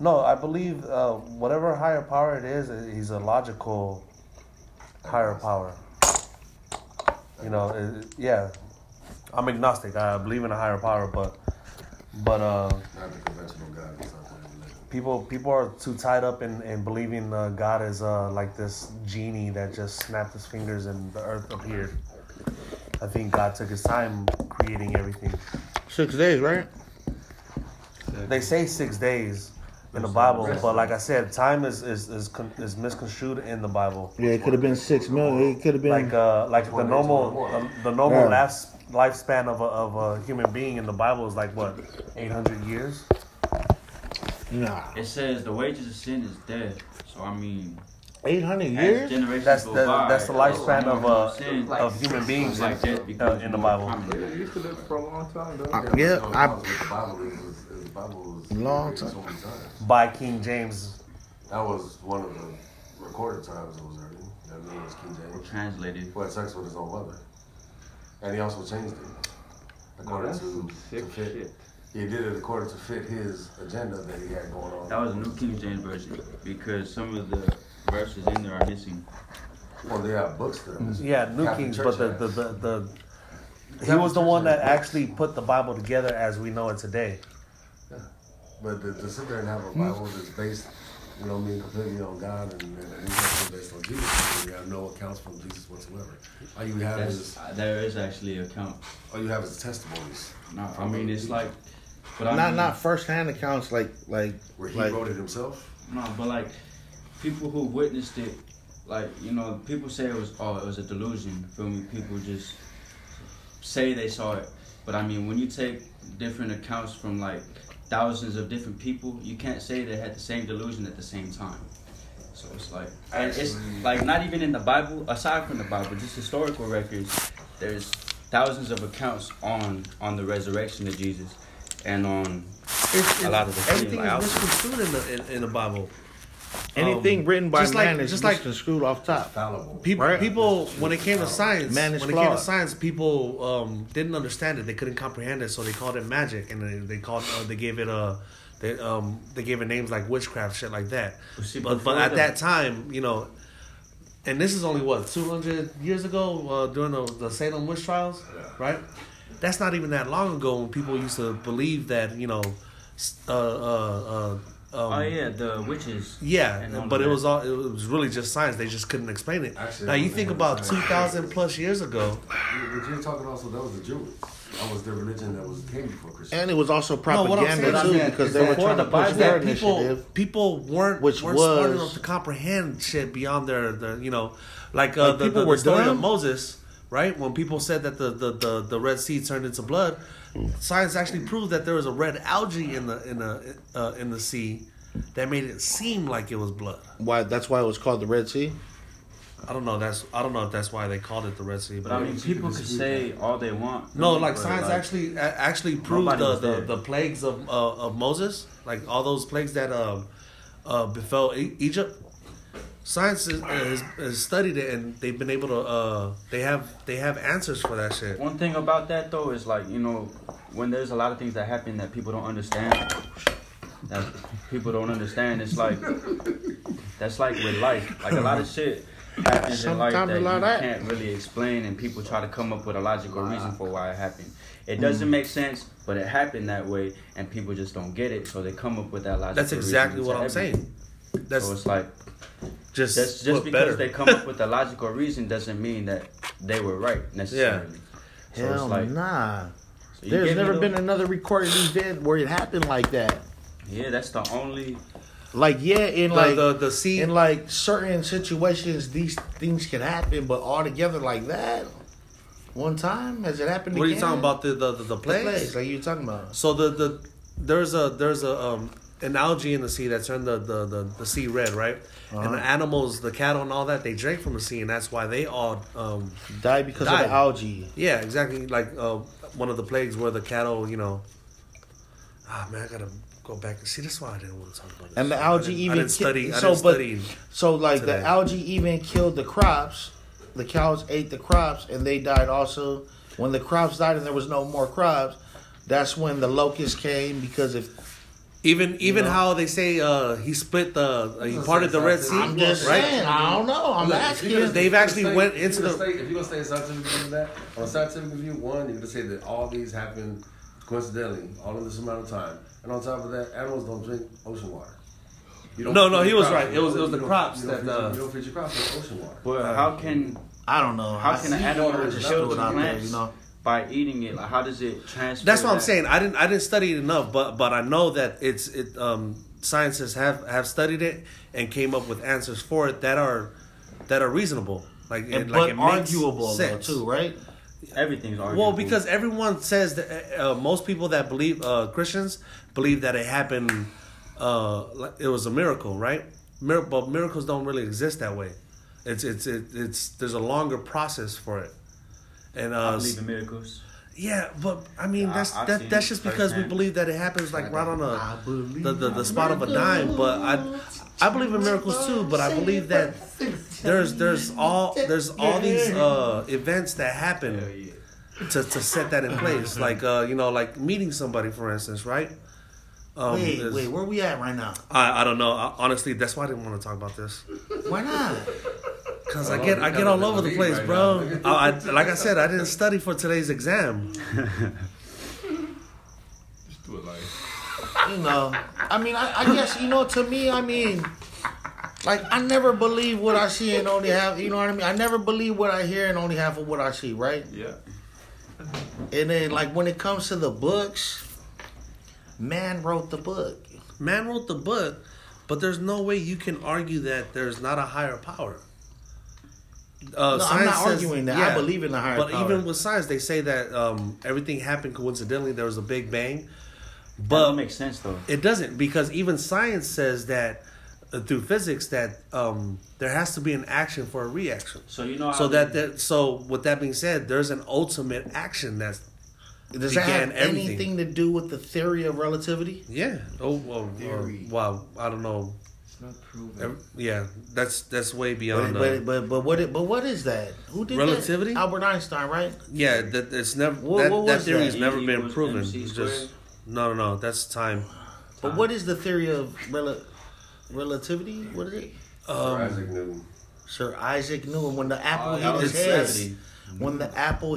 No, I believe whatever higher power it is, he's a logical higher power. You know, yeah. I'm agnostic. I believe in a higher power, but not the conventional God. People are too tied up in believing God is like this genie that just snapped his fingers and the earth appeared. I think God took his time creating everything. 6 days, right? They say 6 days in the Bible, but like I said, time is misconstrued in the Bible. Yeah, it could have been 6 million. It could have been like the normal lifespan of a human being in the Bible is like what, 800 years. Nah. It says the wages of sin is death. So I mean, 800 years? That's the lifespan of human beings in the Bible. They used to live for a long time, though. Long time. By King James. That was one of the recorded times it was written. That name was King James. Translated. Who had sex with his own mother. And he also changed it. According to fit. Shit. He did it according to fit his agenda that he had going on. That was a New King James Version because some of the verses in there are missing. Well, they have books that are missing. Yeah, New Kings, but he was the one that actually put the Bible together as we know it today. Yeah, but to sit there and have a Bible that's based, you know, completely on God and based on Jesus, you have no accounts from Jesus whatsoever. All you have there is actually accounts. All you have is testimonies. Not first-hand accounts like where he wrote it himself. No, but like. People who witnessed it, like, you know, people say it was a delusion, feel me? People just say they saw it. But I mean, when you take different accounts from like thousands of different people, you can't say they had the same delusion at the same time. So it's like, it's like not even in the Bible, aside from the Bible, just historical records, there's thousands of accounts on the resurrection of Jesus and on a lot of the things. Everything is misconstrued in the Bible. Anything written by man is just screwed off top. Fallible. People, when it came to science, people didn't understand it. They couldn't comprehend it, so they called it magic, and they gave it names like witchcraft, shit like that. But at that time, you know, and this is only 200 years ago during the Salem witch trials, right? That's not even that long ago when people used to believe that, you know. The witches. Yeah, but it was really just science. They just couldn't explain it. Actually, now you think about 2,000 plus years ago. You're talking also that was the Jews. That was their religion came before Christianity. And it was also propaganda because they were trying to push their initiative. People weren't smart enough to comprehend shit beyond their you know, the story of Moses. Right? When people said that the Red Sea turned into blood, science actually proved that there was a red algae in the sea that made it seem like it was blood. Why? That's why it was called the Red Sea? I don't know. I don't know if that's why they called it the Red Sea. But I mean, people could say all they want. No, science actually proved the plagues of Moses, like all those plagues that befell Egypt. Science has studied it, and they've been able to. They have answers for that shit. One thing about that though is like, you know, when there's a lot of things that happen that people don't understand. It's like that's like with life. Like a lot of shit happens in life that you can't really explain, and people try to come up with a logical reason for why it happened. It doesn't make sense, but it happened that way, and people just don't get it, so they come up with that logical. That's exactly reason what I'm saying. So it's like. Just because better. They come up with a logical reason doesn't mean that they were right necessarily. Yeah. So hell, it's like, nah. So there's never been another recorded event where it happened like that. Yeah, that's the only. In the sea. In like certain situations, these things can happen, but all together like that. One time has it happened? What again? Are you talking about the plagues? Like you talking about? So there's an algae in the sea that turned the sea red, right? Uh-huh. And the animals, the cattle and all that, they drank from the sea, and that's why they all died because of the algae. Yeah, exactly. Like one of the plagues where the cattle, you know. I gotta go back and see. That's why I didn't want to talk about this. And the algae the algae even killed the crops. The cows ate the crops, and they died also. When the crops died and there was no more crops, that's when the locusts came because Even how they say he split he parted the Red Sea. I'm just saying, I don't know. I'm asking. They've actually went into the. If you're gonna say a scientific view of that, on a scientific view, one, you're gonna say that all these happened coincidentally, all in this amount of time, and on top of that, animals don't drink ocean water. No, he was right. It was the crops that you don't feed your crops with ocean water. But how can I don't know? How can an animal just kill the plants? By eating it, like how does it transfer? That's what I'm saying. I didn't study it enough, but I know that scientists have studied it and came up with answers for it that are reasonable, it arguable sense. Though, too, right? Everything's arguable. Well, because everyone says that most people that believe Christians believe that it happened, it was a miracle, right? But miracles don't really exist that way. It's there's a longer process for it. And I believe in miracles. Yeah, but I mean that's just because we believe that it happens like right on the spot of a dime. But I believe in miracles too. But I believe that there's all these events that happen to set that in place. Like like meeting somebody, for instance, right? Wait, where we at right now? I don't know. Honestly, that's why I didn't want to talk about this. Why not? Because I get all over the place, right, bro. Like I said, I didn't study for today's exam. Just do it like... I guess, to me, I never believe what I see and only half, you know what I mean? I never believe what I hear and only half of what I see, right? Yeah. And then, when it comes to the books... Man wrote the book, but there's no way you can argue that there's not a higher power. No, I'm not arguing that. Yeah, I believe in the higher power. But even with science, they say that everything happened coincidentally. There was a big bang. But that doesn't make sense, though. It doesn't, because even science says that through physics that there has to be an action for a reaction. So so with that being said, there's an ultimate action that's... Does that have anything to do with the theory of relativity? Yeah. Oh, wow. I don't know. It's not proven. Yeah, that's way beyond. But what is that? Who did relativity? That? Albert Einstein, right? Yeah, that theory has never been proven. No. That's time. But what is the theory of relativity? What is it? Sir Isaac Newton. When the apple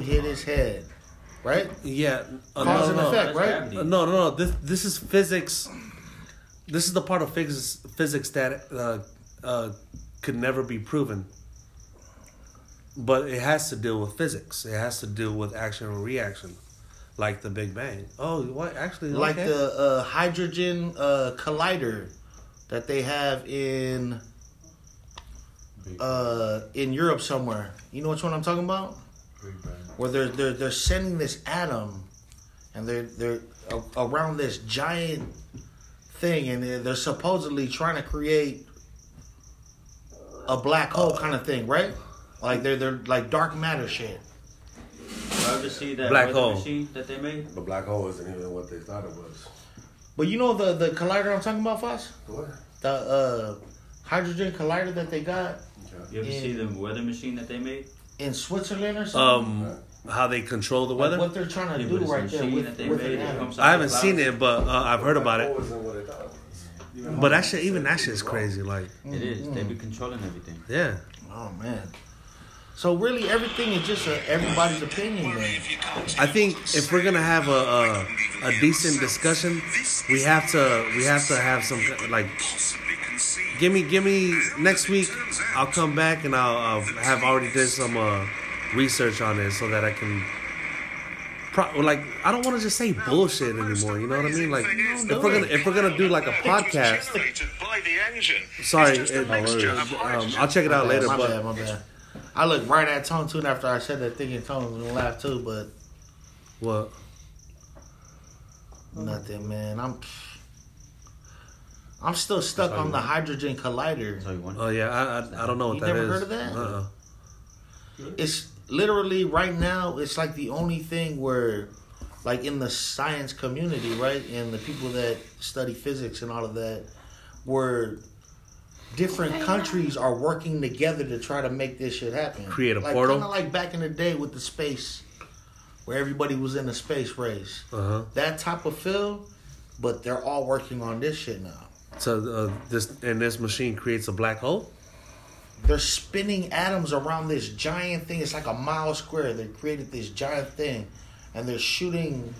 hit his head. Right? Yeah. Cause and effect, right? No. This is physics. This is the part of physics that could never be proven. But it has to deal with physics. It has to deal with action and reaction, like the Big Bang. Oh, what? Actually, like the hydrogen collider that they have in Europe somewhere. You know which one I'm talking about? Big Bang. Where they're sending this atom, and they're around this giant thing, and they're supposedly trying to create a black hole kind of thing, right? Like they're like dark matter shit. I just see that black hole machine that they made. But black hole isn't even what they thought it was. But you know the collider I'm talking about, Foss? What? The hydrogen collider that they got. You ever see the weather machine that they made? In Switzerland or something? How they control the weather? What they're trying to do right there. I haven't seen it, but I've heard about it. But that shit is crazy. It is. They be controlling everything. Yeah. Oh, man. So really everything is just everybody's opinion. Man. I think if we're going to have a decent discussion, we have to have some, Give me next week. I'll come back and I'll have already did some research on it so that I can. I don't want to just say bullshit anymore. You know what I mean? If we're gonna do a podcast. Sorry, I'll check it out later. My bad. I looked right at Tone too after I said that thing, and Tone was gonna laugh too. But what? Nothing, man. I'm still stuck on the hydrogen collider. Oh yeah, I don't know what that is. You never heard of that? Uh-uh. It's literally right now. It's the only thing where, in the science community, right, and the people that study physics and all of that, where different countries are working together to try to make this shit happen. Create a portal, kind of like back in the day with the space, where everybody was in the space race. Uh-huh. That type of field, but they're all working on this shit now. So this machine creates a black hole? They're spinning atoms around this giant thing. It's a mile square. They created this giant thing, and they're shooting.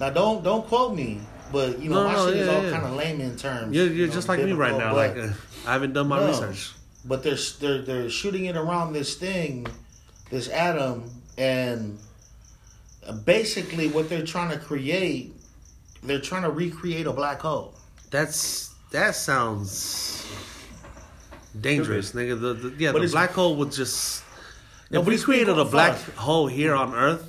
Now don't quote me, but my shit is all kind of layman terms. You're just like me right now. I haven't done my research. But they're shooting it around this thing, this atom, and basically what they're trying to create, they're trying to recreate a black hole. That sounds dangerous, nigga. The black hole would just... If we created a black hole here on Earth...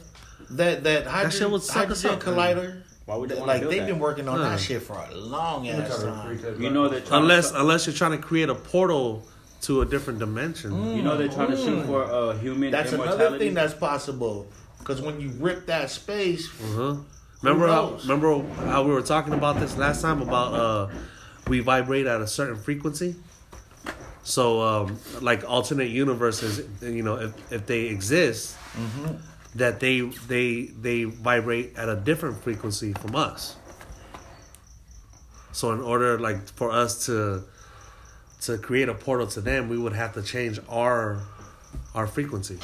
That hydrogen collider Why would they like they've been working on that shit for a long ass time. You know that unless you're trying to create a portal to a different dimension. You know they're trying to shoot for human. That's immortality. Another thing that's possible because when you rip that space, remember how we were talking about this last time about we vibrate at a certain frequency. So, like alternate universes, you know, if they exist, that they vibrate at a different frequency from us. So, in order, like, for us to create a portal to them, we would have to change our frequency.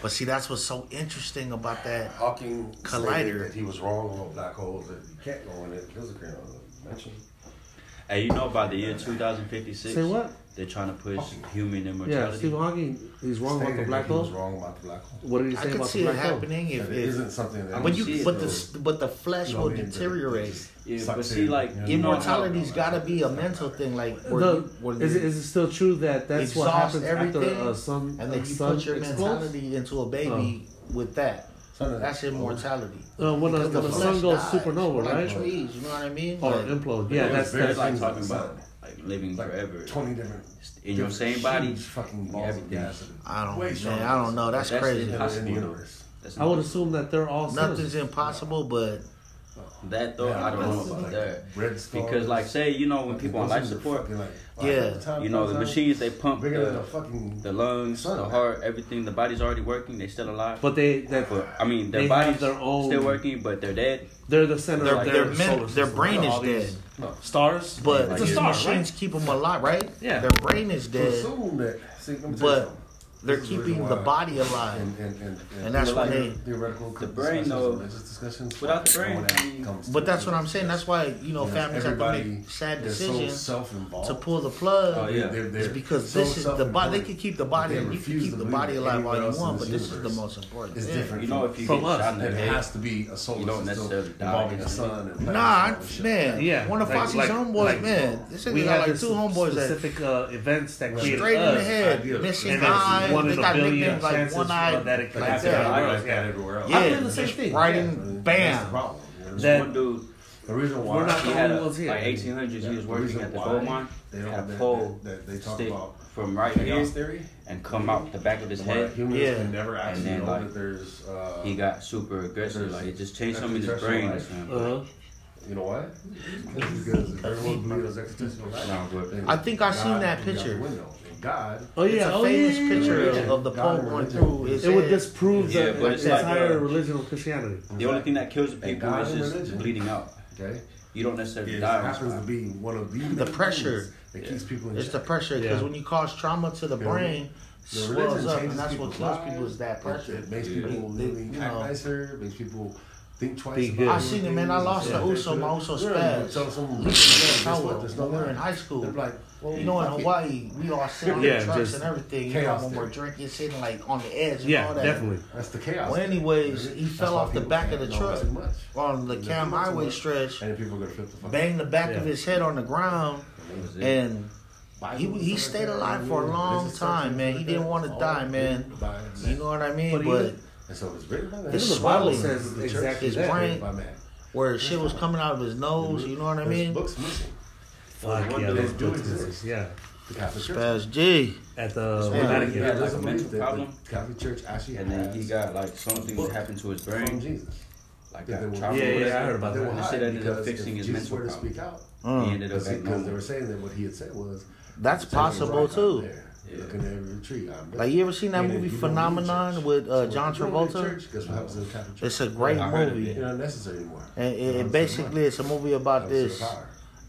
But see, that's what's so interesting about that Hawking collider. That he was wrong on black holes. That you can't go in that physical dimension. Hey, you know, by the year 2056, say what? They're trying to push human immortality. Yeah, Stephen Hawking, he's wrong about the black hole. He was wrong about the black hole. What did he say about the black hole? I can see it happening. It isn't something that but the flesh will deteriorate. Yeah, but see, like immortality's got to be a mental thing. Like, is it still true that that's what happens after a sun? And then you put your mentality into a baby with that. That's immortality. When the sun goes supernova, right? Like trees, you know what I mean? Or implode. Yeah, that's like talking about like living forever. 20 different in your same body, fucking everything. I don't know. That's crazy. I would assume that they're all nothing's impossible, but that though I don't know about that. Because like say you know when people on life support, you know the machines they pump the lungs, the heart, everything. The body's already working. They still alive. But their body's still working, but they're dead. They're the center. Their brain is dead. Stars, but the machines keep them alive, right? Yeah, their brain is dead. But they're keeping the body alive, and that's why the brain though. Without the brain, but that's what I'm saying. That's why families have to make sad decisions to pull the plug. Oh yeah, it's because this is the body. They can keep the body, and you can keep the body alive all you want, but this is the most important. It's different. You know, if you from us, it has to be a soul. You don't necessarily involving a son. Nah, man. Yeah, one of Foxy's homeboys, man. We had like two homeboys specific events that created straight in the head, missing eyes. One in a billion chances that it could happen everywhere else. Yeah, I did the same thing. Right in, bam. That one dude, the reason why he had like 1800s, he was working at the gold mine. They had a pole stick from right here and come out the back of his head. Yeah, and then like he got super aggressive. Like it just changed something in his brain. You know what? I think I seen that picture. God. Oh yeah, it's a famous picture of the Pope going through his head. It would disprove the entire religion of Christianity. The only thing that kills the people is just bleeding out. Okay, you don't necessarily die. It happens to be one of the pressure that keeps people in check. It's the pressure because when you cause trauma to the brain, it swells up, and that's what kills people is that pressure. It makes people really act nicer. Makes people think twice. I seen it, man. I lost the Uso. My Uso spazzed. We were in high school. You know, in Hawaii, we all sit on the trucks and everything. You know, when we're drinking, sitting like on the edge and all that. Yeah, definitely. That's the chaos. Well, anyways, he fell off the back of the truck on the Cam Highway stretch. And people gonna flip the fuck. Banged the back of his head on the ground, and he stayed alive for a long time, man. He didn't want to die, man. You know what I mean? But this swelling says exactly his brain, where shit was coming out of his nose. You know what I mean? Fuck yeah, those dudes. Yeah. The Catholic Spaz G. At the Vatican. He had like a mental problem. The Catholic Church actually had. And then he got like something that happened to his brain. Jesus. Like that. Yeah, I heard about that. He said ended up fixing his mental problem. He ended up because they were saying that what he had said was. That's possible too. Looking at every tree. Like you ever seen that movie Phenomenon with John Travolta? It's a great movie. It's not necessary anymore. And it basically it's a movie about this.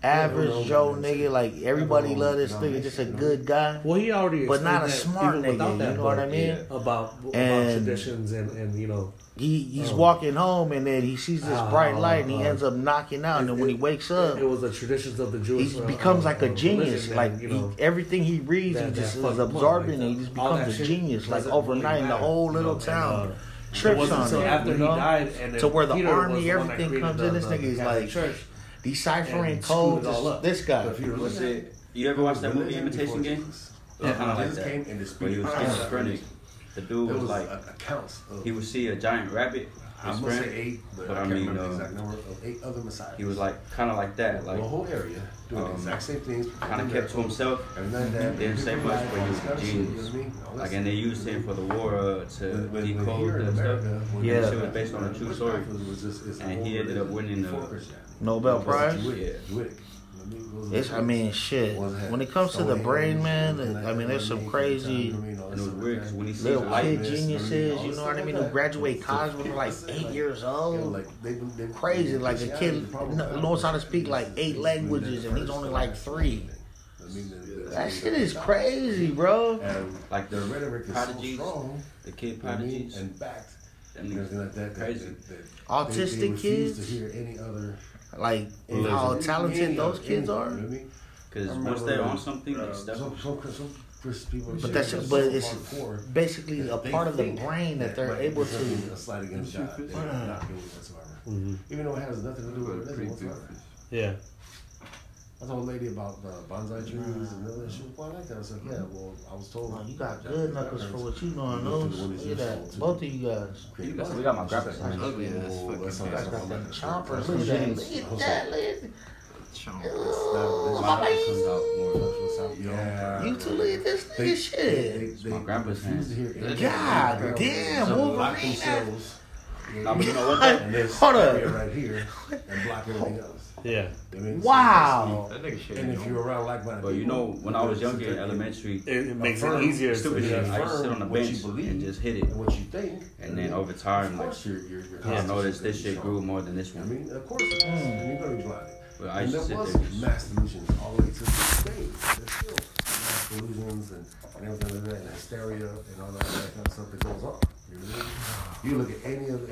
Average Joe nigga, like everybody love this nigga, just a good guy. Well, he already, but not a smart nigga. You know what I mean? About traditions and you know. He's walking home and then he sees this bright light and he ends up knocking out. And then when he wakes up, it was the traditions of the Jewish. He becomes like a genius. Like and, everything he reads, he just is absorbing. He just becomes a genius. Like overnight, the whole little town. Trips on him after he died, and to where the army, everything comes in. This nigga is like. Deciphering codes, this guy. You ever watch that movie, Imitation Game? Yeah, kind of like that. Where he was schizophrenic. The dude was like, he would see a giant rabbit, I'm going to say 8, but I can't remember the exact number of 8 other messiahs. He was like, kind of like that. Like, the whole area doing the exact same things. Kind of kept to himself. And then that, they didn't say much, but he was a genius. Like, and they used him for the war to decode and stuff. Yeah, it was based on a true story. And he ended up winning the Nobel Prize? Yeah. I mean, shit. When it comes to the brain, man, I mean, there's some crazy little kid geniuses, you know what I mean, who graduate college when they're like 8 years old. Crazy, like a kid knows how to speak like 8 languages and he's only like 3. That shit is crazy, bro. Like the rhetoric is so strong. The kid prodigies and facts. Crazy. Autistic kids. To hear any other. Like how talented those kids are, because once they're on something, they step up. But that's just, but it's basically a part of the brain that they're able to. Even though it has nothing to do with it whatsoever. Yeah. I told a lady about bonsai trees and all that shit. Why like that? I was like, yeah. Well, I was told. You got good knuckles for what you know on those. Look at that, both of you guys. We got my grandpa's ugly ass. Chompers. Look at that, lady. Yeah. You two look at this nigga shit. My grandpa's hands. God damn, Wolverine. Hold up. Right here and block everything else. Yeah. Wow. That nigga shit. And if you're around like my but you know, when I was younger in elementary, it makes it easier. I just sit on the bench and just hit it. What you think? And then over time, like I noticed this shit grew more than this one. I mean, of course, you're gonna be blinded. But I used to sit there. Mass delusions all the way to the stage. There's still mass delusions and everything like that, and hysteria and all that kind of stuff that goes on. You look at any